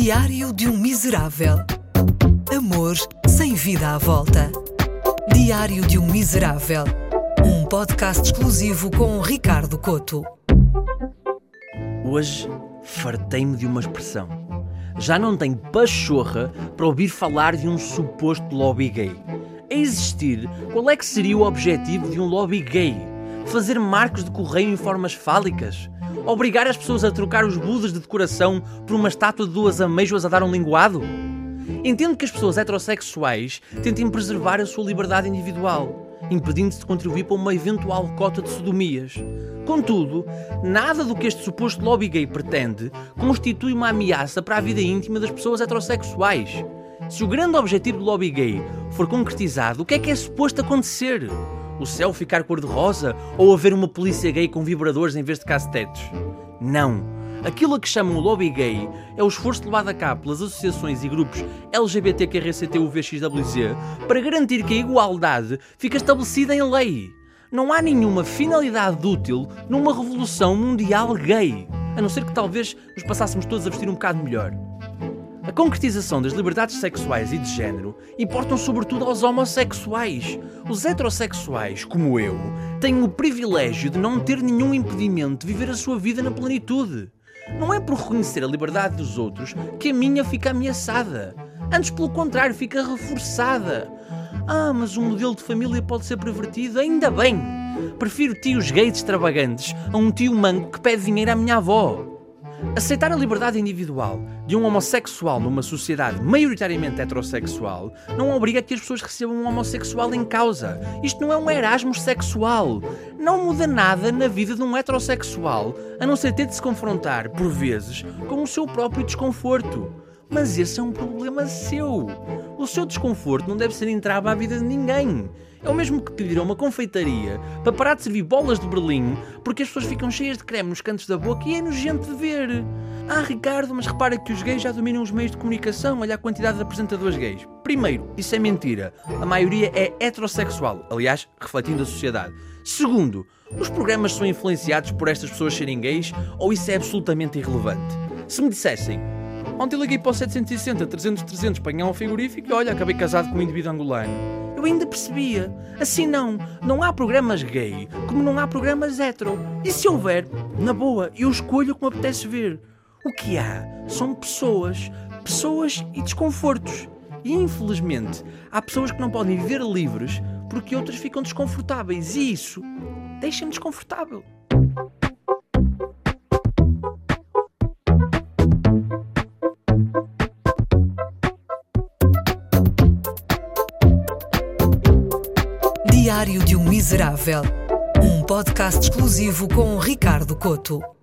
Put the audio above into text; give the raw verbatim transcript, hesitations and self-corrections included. Diário de um Miserável. Amor sem vida à volta. Diário de um Miserável. Um podcast exclusivo com Ricardo Couto. Hoje fartei-me de uma expressão. Já não tenho pachorra para ouvir falar de um suposto lobby gay. A existir, qual é que seria o objetivo de um lobby gay? Fazer marcos de correio em formas fálicas? Obrigar as pessoas a trocar os budas de decoração por uma estátua de duas amêijoas a dar um linguado? Entendo que as pessoas heterossexuais tentem preservar a sua liberdade individual, impedindo-se de contribuir para uma eventual cota de sodomias. Contudo, nada do que este suposto lobby gay pretende constitui uma ameaça para a vida íntima das pessoas heterossexuais. Se o grande objetivo do lobby gay for concretizado, o que é que é suposto acontecer? O céu ficar cor-de-rosa ou haver uma polícia gay com vibradores em vez de cacetetes? Não. Aquilo a que chamam o lobby gay é o esforço levado a cabo pelas associações e grupos L G B T Q R C T U V X W Z para garantir que a igualdade fica estabelecida em lei. Não há nenhuma finalidade útil numa revolução mundial gay, a não ser que talvez nos passássemos todos a vestir um bocado melhor. A concretização das liberdades sexuais e de género importam sobretudo aos homossexuais. Os heterossexuais, como eu, têm o privilégio de não ter nenhum impedimento de viver a sua vida na plenitude. Não é por reconhecer a liberdade dos outros que a minha fica ameaçada. Antes, pelo contrário, fica reforçada. Ah, mas o modelo de família pode ser pervertido? Ainda bem! Prefiro tios gays extravagantes a um tio manco que pede dinheiro à minha avó. Aceitar a liberdade individual de um homossexual numa sociedade maioritariamente heterossexual não obriga a que as pessoas recebam um homossexual em causa. Isto não é um Erasmus sexual. Não muda nada na vida de um heterossexual, a não ser ter de se confrontar, por vezes, com o seu próprio desconforto. Mas esse é um problema seu. O seu desconforto não deve ser entrave à vida de ninguém. É o mesmo que pedir a uma confeitaria para parar de servir bolas de Berlim porque as pessoas ficam cheias de creme nos cantos da boca e é nojento de ver. Ah, Ricardo, mas repara que os gays já dominam os meios de comunicação. Olha a quantidade de apresentadores gays. Primeiro, isso é mentira. A maioria é heterossexual, aliás, refletindo a sociedade. Segundo, os programas são influenciados por estas pessoas serem gays ou isso é absolutamente irrelevante? Se me dissessem: ontem liguei para o sete seis zero, trezentos, trezentos para ganhar um frigorífico e olha, acabei casado com um indivíduo angolano. Eu ainda percebia. Assim não. Não há programas gay, como não há programas hetero. E se houver, na boa, eu escolho o que me apetece ver. O que há são pessoas, pessoas e desconfortos. E infelizmente, há pessoas que não podem viver livres porque outras ficam desconfortáveis. E isso deixa-me desconfortável. Diário de um Miserável, um podcast exclusivo com Ricardo Couto.